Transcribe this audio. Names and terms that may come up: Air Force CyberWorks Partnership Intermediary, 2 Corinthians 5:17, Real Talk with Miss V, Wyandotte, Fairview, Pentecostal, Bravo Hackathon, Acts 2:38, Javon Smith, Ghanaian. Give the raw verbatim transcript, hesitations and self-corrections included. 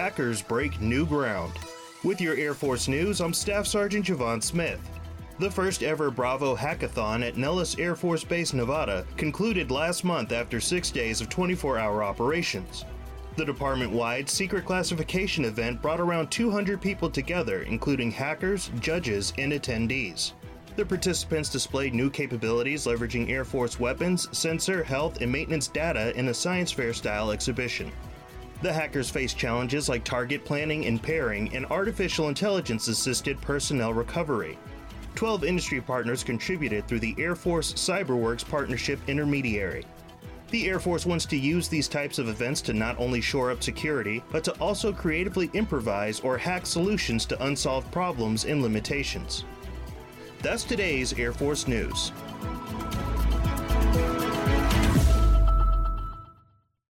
Hackers Break New Ground. With your Air Force News, I'm Staff Sergeant Javon Smith. The first ever Bravo Hackathon at Nellis Air Force Base, Nevada, concluded last month after six days of twenty-four hour operations. The department-wide secret classification event brought around two hundred people together, including hackers, judges, and attendees. The participants displayed new capabilities leveraging Air Force weapons, sensor, health, and maintenance data in a science fair-style exhibition. The hackers faced challenges like target planning and pairing and artificial intelligence-assisted personnel recovery. Twelve industry partners contributed through the Air Force CyberWorks Partnership Intermediary. The Air Force wants to use these types of events to not only shore up security, but to also creatively improvise or hack solutions to unsolved problems and limitations. That's today's Air Force News.